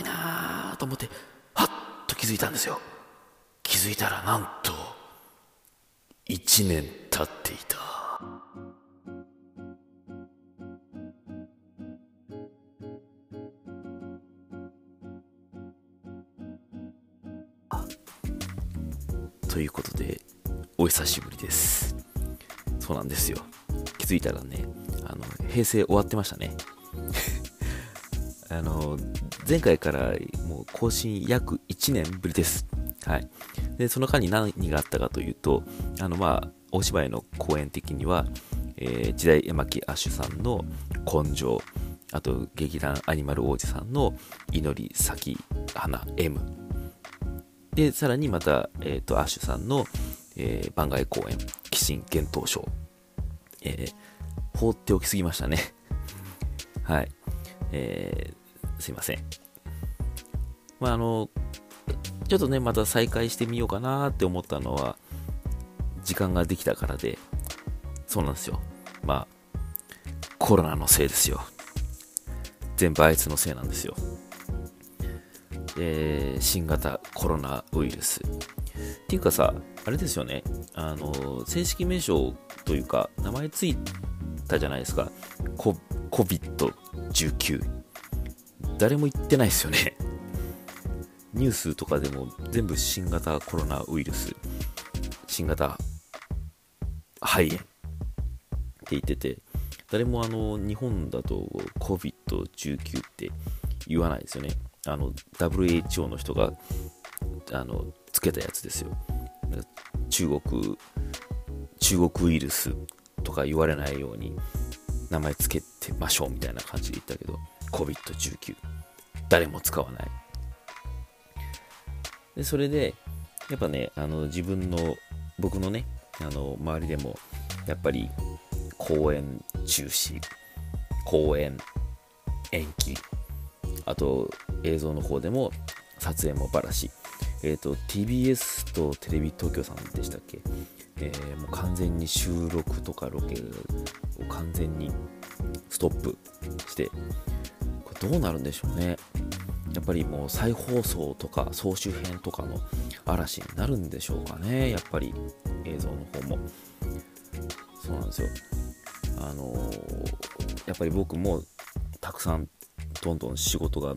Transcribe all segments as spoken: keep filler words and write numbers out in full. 怖いなと思ってはっと気づいたんですよ。気づいたらなんといちねん経っていた。ということでお久しぶりです。そうなんですよ、気づいたらね、あの平成終わってましたねあの前回からもう更新約いちねんぶりです。はい、でその間に何があったかというと、あの、まあ、お芝居の公演的には、えー、時代絵巻アッシュさんの根性、あと劇団アニマル王子さんの祈り咲花 M で、さらにまた、えー、とアッシュさんの、えー、番外公演鬼神幻冬生、えー、放っておきすぎましたねはい、えー、すいません。まああのちょっとねまた再開してみようかなって思ったのは時間ができたからで、そうなんですよ、まあコロナのせいですよ、全部あいつのせいなんですよ。えー、新型コロナウイルスっていうかさ、あれですよね、あの正式名称というか名前ついたじゃないですか、 コビッドじゅうきゅう。 誰も言ってないですよね。ニュースとかでも全部新型コロナウイルス、新型肺炎って言ってて、誰もあの日本だと コビッドじゅうきゅう って言わないですよね。あの ダブリューエイチオー の人があのつけたやつですよ。中国中国ウイルスとか言われないように名前つけてましょうみたいな感じで言ったけど、 コビッドじゅうきゅう 誰も使わない。でそれでやっぱね、あの自分の僕のね、あの周りでもやっぱり公演中止、公演延期、あと映像の方でも撮影もばらし、えーと ティービーエス とテレビ東京さんでしたっけ、えー、もう完全に収録とかロケを完全にストップして、これどうなるんでしょうね。やっぱりもう再放送とか総集編とかの嵐になるんでしょうかね。やっぱり映像の方もそうなんですよ。あのー、やっぱり僕もたくさんどんどん仕事が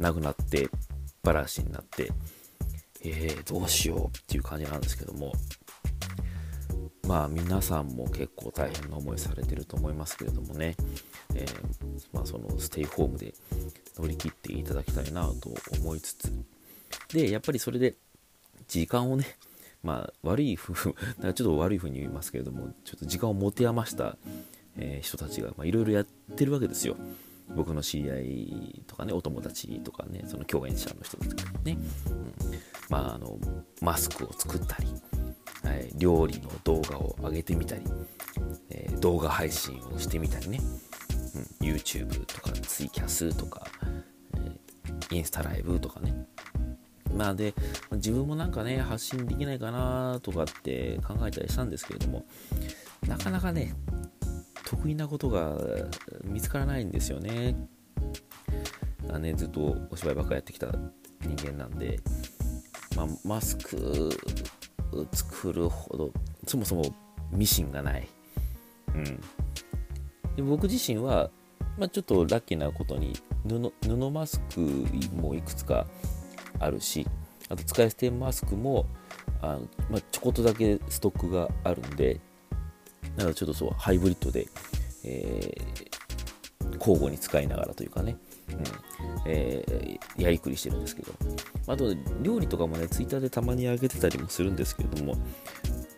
なくなってバラシになって、えー、どうしようっていう感じなんですけども、まあ皆さんも結構大変な思いされてると思いますけれどもね、えーまあ、そのステイホームで乗り切っていただきたいなと思いつつで、やっぱりそれで時間をね、まあ悪いふうちょっと悪いふうに言いますけれども、ちょっと時間を持て余した、えー、人たちがいろいろやってるわけですよ。僕の知り合いとかね、お友達とかね、その共演者の人とかね、うん、まああのマスクを作ったり、はい、料理の動画を上げてみたり、えー、動画配信をしてみたりね、うん、YouTube とかツイキャスとか、えー、インスタライブとかね、まあで自分もなんかね発信できないかなとかって考えたりしたんですけれども、なかなかね得意なことが見つからないんですよね。あねずっとお芝居ばっかりやってきた人間なんで、まあ、マスク作るほどそもそもミシンがない、うん、で僕自身は、まあ、ちょっとラッキーなことに 布, 布マスクもいくつかあるし、あと使い捨てマスクもあの、まあ、ちょこっとだけストックがあるんで、なのでちょっとそうハイブリッドで、えー、交互に使いながらというかね、うん、えー、やりくりしてるんですけど、あと料理とかもねツイッターでたまに上げてたりもするんですけれども、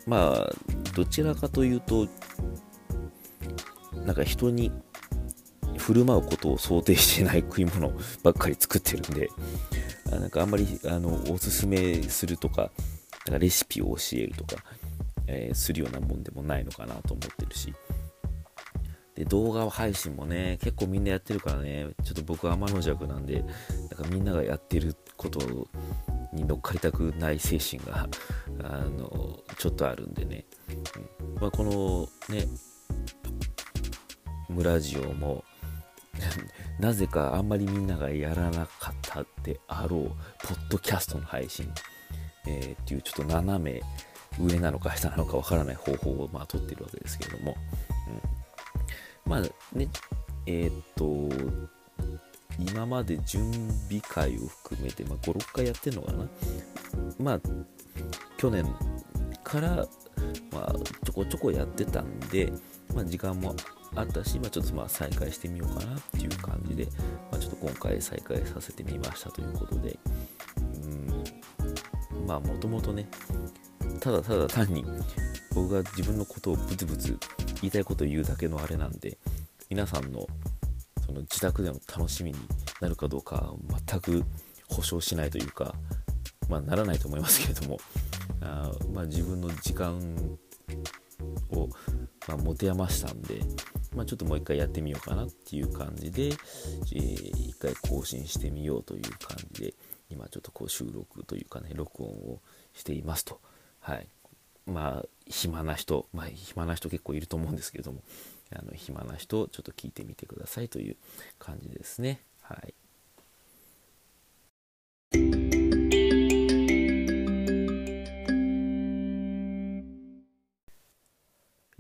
まあどちらかというとなんか人に振る舞うことを想定してない食い物ばっかり作ってるんで、なんかあんまりあのおすすめするとか、なんかレシピを教えるとかするようなもんでもないのかなと思ってるし、で動画配信もね結構みんなやってるからね、ちょっと僕は天の弱なんで、なんかみんながやってることに乗っかりたくない精神があのちょっとあるんでね、まあ、このね村ジオもなぜかあんまりみんながやらなかったであろうポッドキャストの配信、えー、っていうちょっと斜め上なのか下なのかわからない方法をまあ取っているわけですけれども、うん、まあねえー、っと今まで準備会を含めて、まあ、ごろっかいやってるのかな、まあ去年から、まあ、ちょこちょこやってたんで、まあ、時間もあったし、まあ、ちょっとまあ再開してみようかなっていう感じで、まあ、ちょっと今回再開させてみましたということで、うん、まあもともとねただただ単に僕が自分のことをブツブツ言いたいことを言うだけのあれなんで、皆さんのその自宅での楽しみになるかどうか全く保証しないというか、まあならないと思いますけれども、あまあ自分の時間を、まあ、持て余したんで、まあ、ちょっともう一回やってみようかなっていう感じで、えー、一回更新してみようという感じで今ちょっとこう収録というかね録音をしていますと。はい、まあ暇な人、まあ、暇な人結構いると思うんですけれども、あの暇な人ちょっと聞いてみてくださいという感じですね。はい。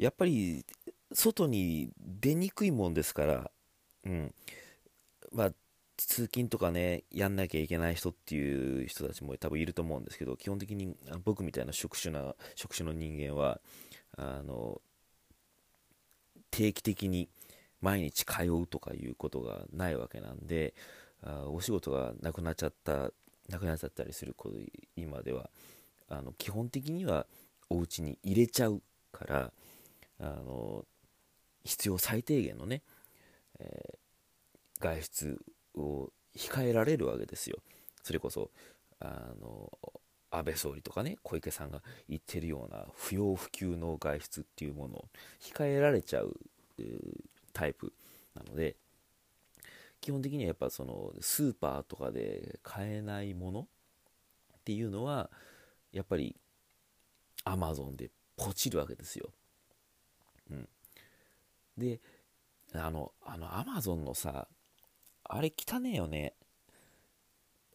やっぱり外に出にくいもんですから、うん、まあ通勤とかねやんなきゃいけない人っていう人たちも多分いると思うんですけど、基本的に僕みたいな職種な職種の人間はあの定期的に毎日通うとかいうことがないわけなんで、あお仕事がなくなっちゃったなくなっちゃったりすること今ではあの基本的にはお家に入れちゃうから。あの必要最低限のね、えー、外出を控えられるわけですよ。それこそあの安倍総理とかね小池さんが言ってるような不要不急の外出っていうものを控えられちゃう、えー、タイプなので、基本的にはやっぱそのスーパーとかで買えないものっていうのはやっぱりアマゾンでポチるわけですよ。うん、であのあのアマゾンのさあれ汚ねえよね。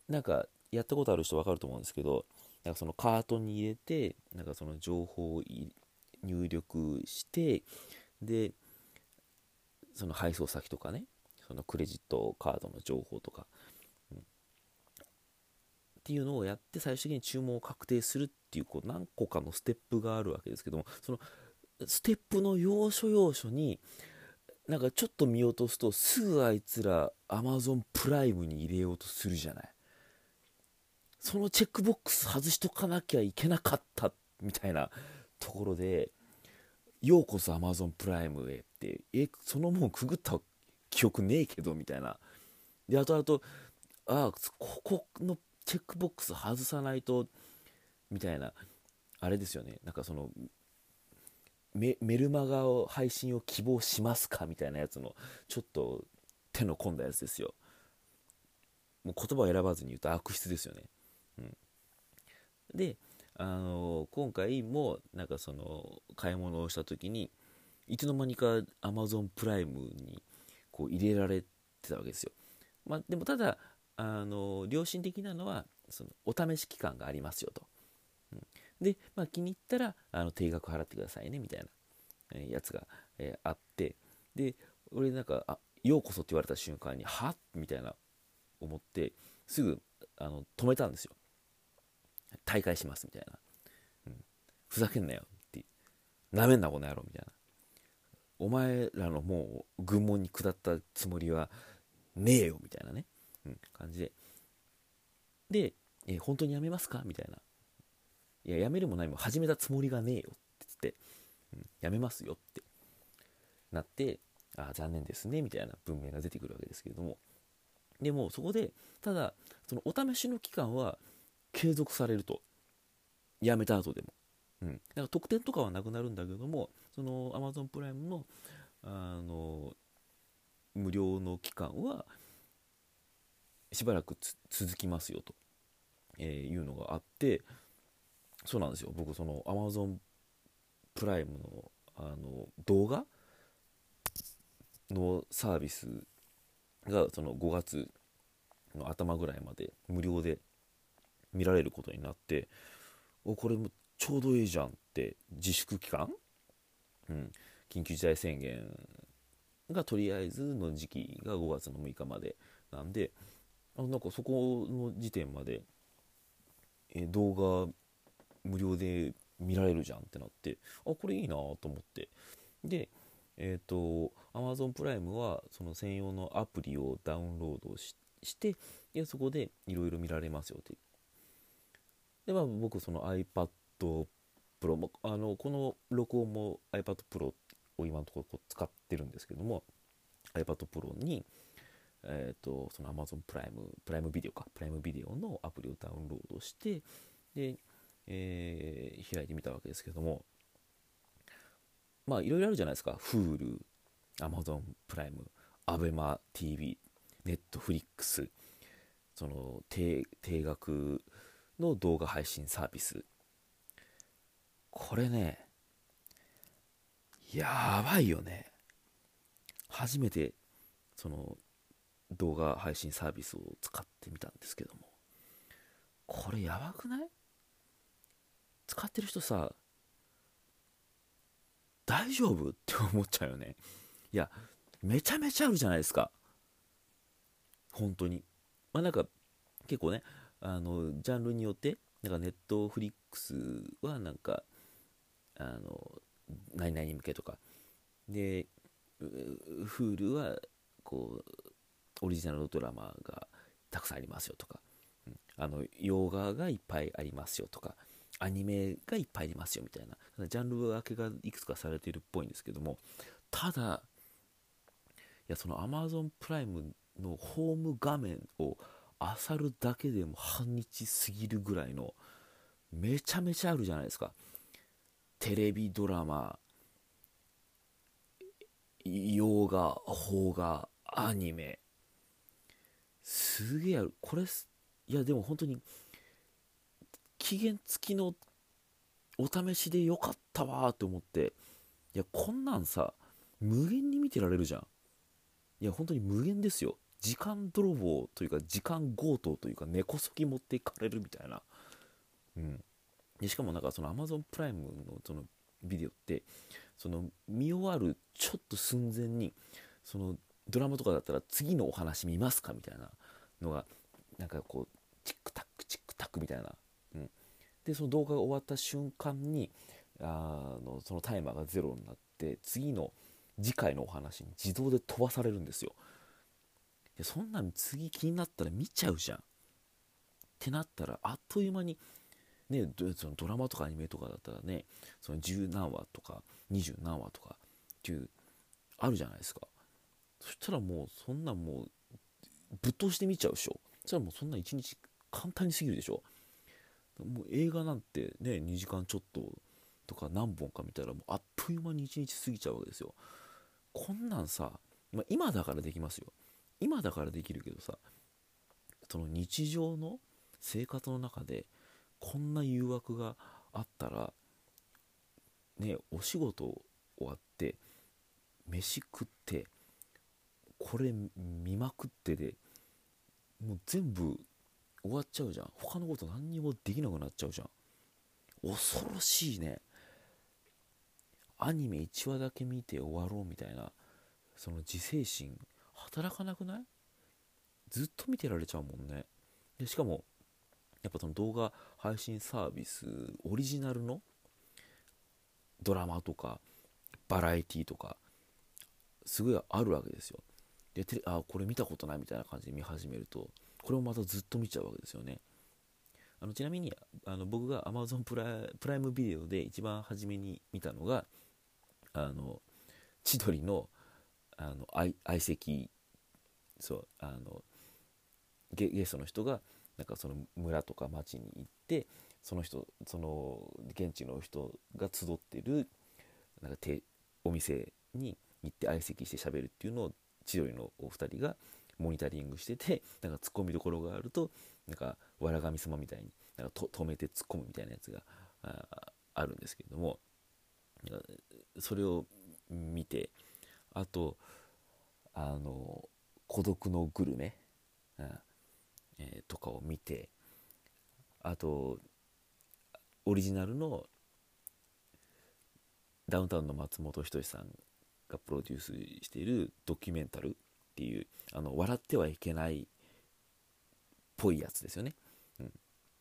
なんかやったことある人分かると思うんですけど、なんかそのカートに入れてなんかその情報を入力して、でその配送先とかねそのクレジットカードの情報とか、うん、っていうのをやって最終的に注文を確定するってい う, こう何個かのステップがあるわけですけども、そのステップの要所要所になんかちょっと見落とすとすぐあいつら Amazon プライムに入れようとするじゃない。そのチェックボックス外しとかなきゃいけなかったみたいなところで、ようこそ Amazon プライムへって、えそのもんくぐった記憶ねえけどみたいな。であとあとあここのチェックボックス外さないとみたいなあれですよね。なんかそのメ, メルマガを配信を希望しますかみたいなやつのちょっと手の込んだやつですよ。もう言葉を選ばずに言うと悪質ですよね、うん、で、あのー、今回もなんかその買い物をした時にいつの間にか Amazon プライムにこう入れられてたわけですよ。まあ、でもただ、あのー、良心的なのはそのお試し期間がありますよと、うんでまあ、気に入ったらあの定額払ってくださいねみたいな、えー、やつが、えー、あって、で俺なんかあようこそって言われた瞬間にはっみたいな思ってすぐあの止めたんですよ。退会しますみたいな、うん、ふざけんなよってなめんなこの野郎みたいな、お前らのもう軍門に下ったつもりはねえよみたいなね、うん、感じでで、えー、本当にやめますかみたいな、いや、やめるも何も始めたつもりがねえよって言って、うん、やめますよってなって、あ残念ですねみたいな文明が出てくるわけですけれども、でもそこでただそのお試しの期間は継続されると、やめた後でも、うん、だから特典とかはなくなるんだけども、その Amazon プライムの、あの無料の期間はしばらくつ続きますよと、えー、いうのがあって、そうなんですよ。僕その Amazon プライムの、あの動画のサービスがそのごがつの頭ぐらいまで無料で見られることになって、おこれもちょうどいいじゃんって、自粛期間、うん、緊急事態宣言がとりあえずの時期がごがつのむいかまでなんで、あなんかそこの時点までえ動画無料で見られるじゃんってなって、あこれいいなと思って、でえっと Amazon プライムはその専用のアプリをダウンロード し, していやそこでいろいろ見られますよって。でまあ僕その iPad Pro もあのこの録音も iPad Pro を今のところ使ってるんですけども、 iPad Pro にえっとその Amazon プライムプライムビデオかプライムビデオのアプリをダウンロードして、でえー、開いてみたわけですけども、まあいろいろあるじゃないですか。 Hulu、Amazon プライム、アベマ ティーブイ、Netflix、 その 定, 定額の動画配信サービス、これねやばいよね。初めてその動画配信サービスを使ってみたんですけども、これやばくない？使ってる人さ大丈夫って思っちゃうよね。いやめちゃめちゃあるじゃないですか本当に。まあなんか結構ねあのジャンルによって、なんかネットフリックスはなんかあの何々向けとかで、 Hulu はこうオリジナルのドラマがたくさんありますよとか、あの洋画がいっぱいありますよとか、アニメがいっぱいありますよみたいなジャンル分けがいくつかされているっぽいんですけども、ただいやその Amazon プライムのホーム画面を漁るだけでも半日過ぎるぐらいのめちゃめちゃあるじゃないですか。テレビドラマ、洋画、邦画、アニメ、すげえある。これいやでも本当に期限付きのお試しでよかったわーって思って、いやこんなんさ無限に見てられるじゃん。いや本当に無限ですよ。時間泥棒というか時間強盗というか根こそぎ持っていかれるみたいな、うん、でしかもなんかその Amazon プライムのそのビデオってその見終わるちょっと寸前にそのドラマとかだったら次のお話見ますかみたいなのがなんかこうチックタックチックタックみたいな、うん、でその動画が終わった瞬間にあのそのタイマーがゼロになって次の次回のお話に自動で飛ばされるんですよ。でそんなん次気になったら見ちゃうじゃんってなったらあっという間に、ね、そのドラマとかアニメとかだったらねそのじゅう何話とかにじゅう何話とかっていうあるじゃないですか。そしたらもうそんなんもうぶっ通して見ちゃうでしょ。そしたらもうそんなんいちにち簡単に過ぎるでしょ。もう映画なんてねにじかんちょっととか何本か見たらもうあっという間にいちにち過ぎちゃうわけですよ。こんなんさ、まあ、今だからできますよ。今だからできるけどさ、その日常の生活の中でこんな誘惑があったらね、お仕事終わって飯食ってこれ見まくってでもう全部終わっちゃうじゃん。他のこと何にもできなくなっちゃうじゃん。恐ろしいね。アニメいちわだけ見て終わろうみたいなその自制心働かなくない？ずっと見てられちゃうもんね。でしかもやっぱその動画配信サービスオリジナルのドラマとかバラエティとかすごいあるわけですよ。でテレあこれ見たことないみたいな感じで見始めるとこれもまたずっと見ちゃうわけですよね。あのちなみにあの僕が Amazon プラ、プライムビデオで一番初めに見たのがあの千鳥のあの相席、そうあの ゲ, ゲストの人がなんかその村とか町に行ってその人その現地の人が集ってるなんかてお店に行って相席して喋るっていうのを千鳥のお二人がモニタリングしてて、なんか突っ込みどころがあるとなんかわらがみ様みたいになんかと止めて突っ込むみたいなやつが あ, あるんですけれども、それを見て、あとあの孤独のグルメ、うんえー、とかを見て、あとオリジナルのダウンタウンの松本人志さんがプロデュースしているドキュメンタルっていう、あの笑ってはいけないっぽいやつですよね、うん、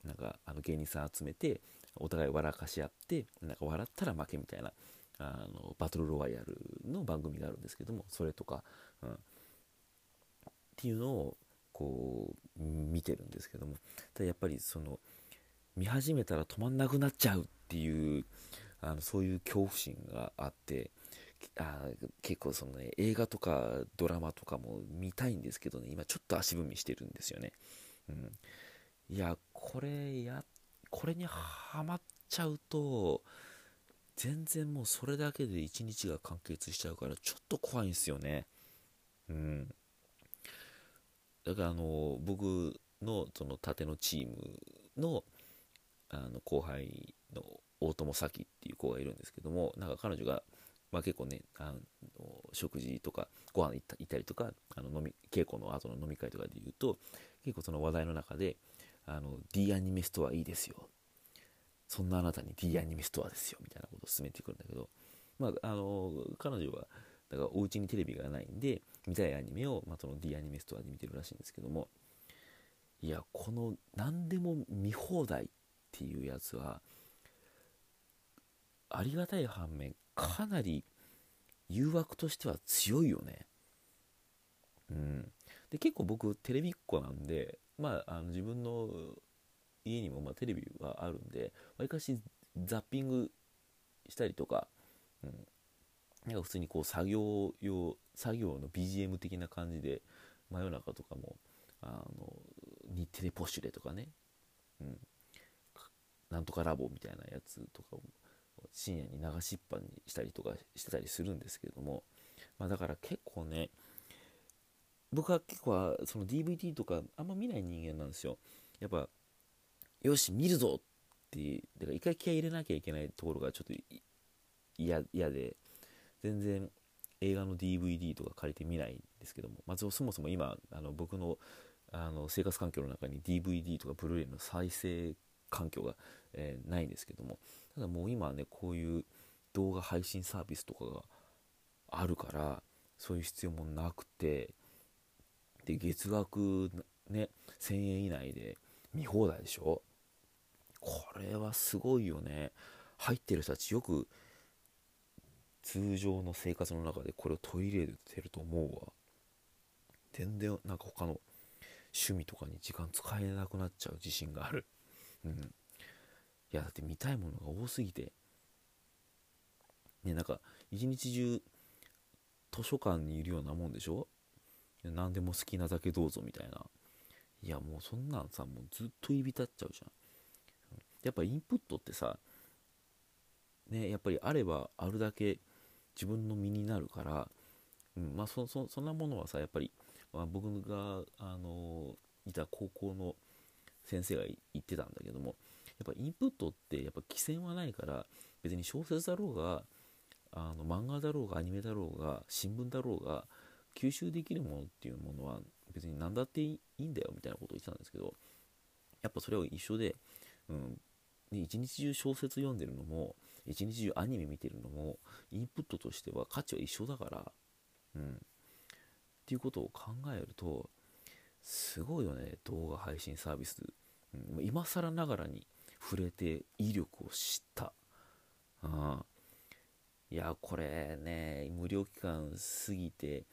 なんかあの芸人さん集めてお互い笑かし合って、なんか笑ったら負けみたいなあのバトルロワイヤルの番組があるんですけども、それとか、うん、っていうのをこう見てるんですけども、ただやっぱりその見始めたら止まんなくなっちゃうっていうあのそういう恐怖心があって、あ結構その、ね、映画とかドラマとかも見たいんですけどね、今ちょっと足踏みしてるんですよね、うん、いやこれやこれにハマっちゃうと全然もうそれだけで一日が完結しちゃうからちょっと怖いんですよね、うん、だからあの僕のその盾のチームのあの後輩の大友咲っていう子がいるんですけども、なんか彼女が、まあ、結構ねあの食事とかご飯行った、行ったりとかあの飲み稽古の後の飲み会とかで言うと結構その話題の中であの D アニメストアいいですよ、そんなあなたに D アニメストアですよみたいなことを勧めてくるんだけど、まあ、あの彼女はだからお家にテレビがないんで見たいアニメを、まあ、その D アニメストアで見てるらしいんですけども、いやこの何でも見放題っていうやつはありがたい反面かなり誘惑としては強いよね、うん、で結構僕テレビっ子なんで、まあ、あの自分の家にもまあテレビはあるんでわりかしザッピングしたりとか、うん、なんか普通にこう作業用作業の ビージーエム 的な感じで真夜中とかもあの日テレポシュレとかね、うん、なんとかラボみたいなやつとかを深夜に流しっぱにしたりとかしてたりするんですけども、まあ、だから結構ね僕は結構その ディーブイディー とかあんま見ない人間なんですよ。やっぱよし見るぞってだから一回気合い入れなきゃいけないところがちょっと嫌で全然映画の ディーブイディー とか借りて見ないんですけども、まずそもそも今あの僕の、あの生活環境の中に ディーブイディー とかブルーレイの再生環境が、えー、ないんですけども、ただもう今はねこういう動画配信サービスとかがあるからそういう必要もなくて、で月額ねせんえん以内で見放題でしょ、これはすごいよね。入ってる人たちよく通常の生活の中でこれを取り入れてると思うわ。全然なんか他の趣味とかに時間使えなくなっちゃう自信がある、うん、いやだって見たいものが多すぎてね、なんか一日中図書館にいるようなもんでしょ、何でも好きなだけどうぞみたいな、いやもうそんなんさもうずっと入り立っちゃうじゃん。やっぱインプットってさね、やっぱりあればあるだけ自分の身になるから、うん、まあ そ, そ, そんなものはさやっぱり、まあ、僕があのいた高校の先生が言ってたんだけども、やっぱインプットってやっぱ規制はないから別に小説だろうがあの漫画だろうがアニメだろうが新聞だろうが吸収できるものっていうものは別に何だっていいんだよみたいなことを言ってたんですけど、やっぱそれは一緒で、うん、で一日中小説読んでるのも一日中アニメ見てるのもインプットとしては価値は一緒だから、うん、っていうことを考えるとすごいよね動画配信サービス、うん、今更ながらに触れて威力を知った、うん、いやこれね無料期間過ぎて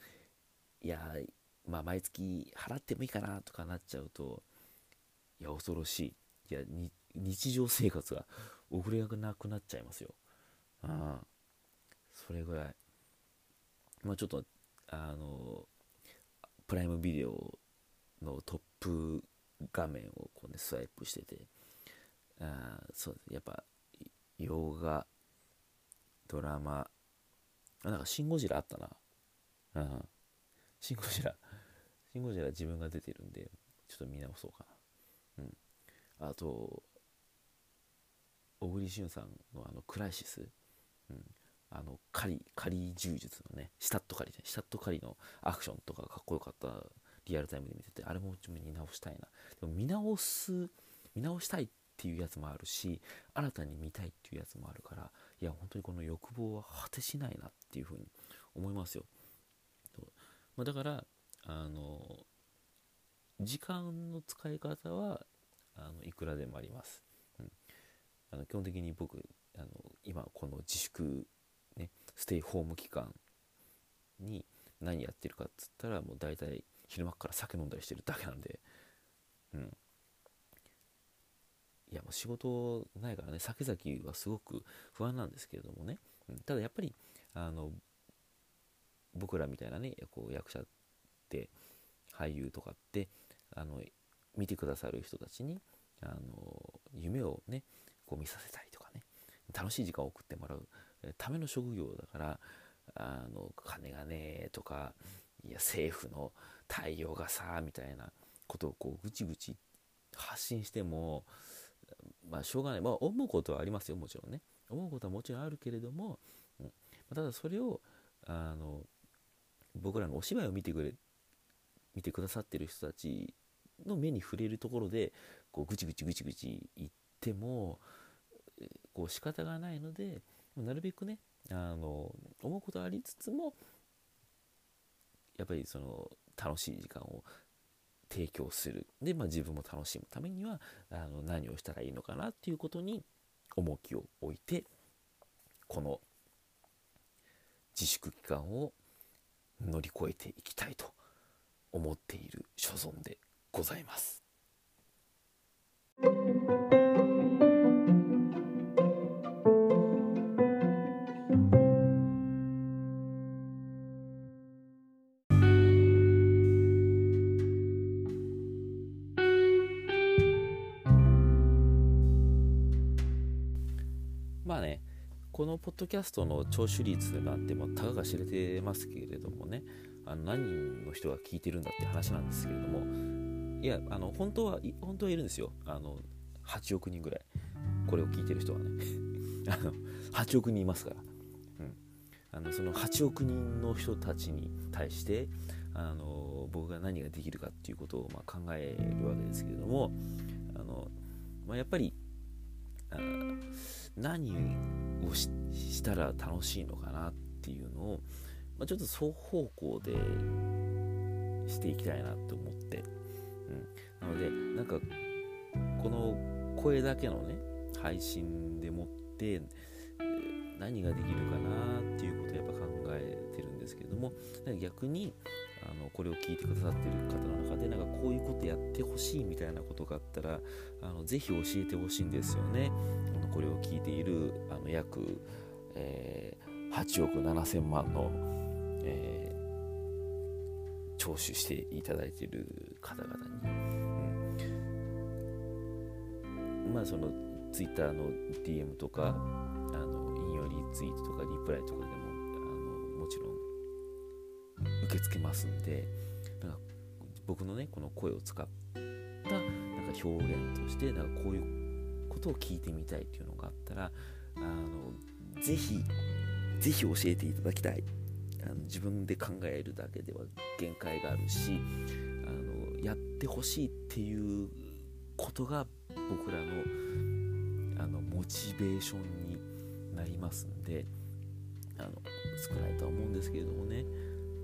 いやまあ毎月払ってもいいかなとかなっちゃうといや恐ろしい、いやに日常生活が遅れがなくなっちゃいますよ、うん、それぐらいまあちょっとあのプライムビデオのトップ画面をこうねスワイプしてて、あそうやっぱ洋画ドラマなんかシンゴジラあったな、うん、シンゴジラシンゴジラ自分が出てるんでちょっと見直そうかな、うん、あと小栗旬さんのあのクライシス、うん、あの狩り狩り柔術のね、シタット狩りじゃん、シタット狩りのアクションとかかっこよかった、リアルタイムで見てて、あれもちょっと見直したいな。でも見直す見直したいっていうやつもあるし、新たに見たいっていうやつもあるから、いや本当にこの欲望は果てしないなっていうふうに思いますよ。まあ、だからあの時間の使い方はあのいくらでもあります、うん、あの基本的に僕あの今この自粛ね、ステイホーム期間に何やってるかっつったら、もう大体昼間から酒飲んだりしてるだけなんで、うん、いやもう仕事ないからね、先々はすごく不安なんですけれどもね、うん、ただやっぱりあの僕らみたいなね、こう役者って俳優とかってあの見てくださる人たちにあの夢をねこう見させたりとかね、楽しい時間を送ってもらうための職業だから、あの金がねとか、いや政府の対応がさみたいなことをこうぐちぐち発信しても、まあしょうがない、まあ、思うことはありますよ、もちろんね、思うことはもちろんあるけれども、うん、ただそれをあの僕らのお芝居を見てくれ見てくださってる人たちの目に触れるところでこうぐちぐちぐちぐち言ってもこう仕方がないので、なるべくねあの思うことありつつも、やっぱりその楽しい時間を提供する、で、まあ、自分も楽しむためにはあの何をしたらいいのかなっていうことに重きを置いて、この自粛期間を乗り越えていきたいと思っている所存でございます。まあね、このポッドキャストの聴取率なんてもうたかが知れてますけれどもね、あの何人の人が聞いてるんだって話なんですけれども、いやあの本当は本当はいるんですよ、あのはちおく人ぐらいこれを聞いてる人はねあのはちおく人いますから、うん、あのそのはちおく人の人たちに対してあの僕が何ができるかっていうことをまあ考えるわけですけれども、あの、まあ、やっぱりあ何を し, したら楽しいのかなっていうのを、まあ、ちょっと双方向でしていきたいなと思って、うん、なのでなんかこの声だけのね配信でもって何ができるかなっていうことをやっぱ考えてるんですけれども、なんか逆にあのこれを聞いてくださってる方の中でなんかこういうことやってほしいみたいなことがあったらあのぜひ教えてほしいんですよね。これを聞いているあの約、えー、はちおくななせんまんの、えー、聴取していただいている方々に、うん、まあそのツイッターの ディーエム とかあの引用リツイートとかリプライとかでもあのもちろん受け付けますんで、なんか僕のねこの声を使ったなんか表現としてなんかこういうことを聞いてみたいっていうのがあったら、あのぜひぜひ教えていただきたい。あの自分で考えるだけでは限界があるし、あのやってほしいっていうことが僕らのあのモチベーションになりますんで、あの少ないとは思うんですけれどもね、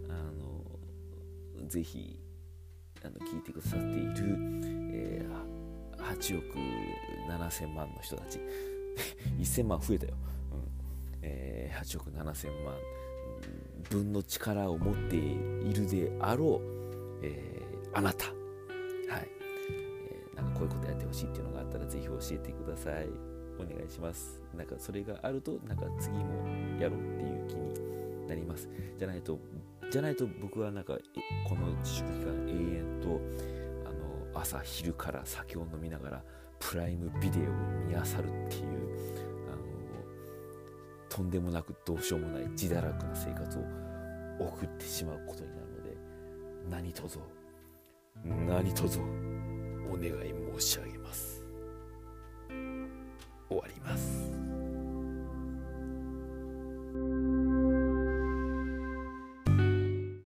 あのぜひあの聞いてくださっている、えー、はちおくななせんまんの人たちせんまん増えたよ、うんえー、はちおくななせんまんぶんの力を持っているであろう、えー、あなた、はいえー、なんかこういうことやってほしいっていうのがあったらぜひ教えてください。お願いします。なんかそれがあるとなんか次もやろうっていう気になります。じゃないとじゃないと僕はなんかこの自粛期間永遠とあの朝昼から酒を飲みながらプライムビデオを見漁るっていうあのとんでもなくどうしようもない自堕落な生活を送ってしまうことになるので、何卒何卒お願い申し上げます。終わります。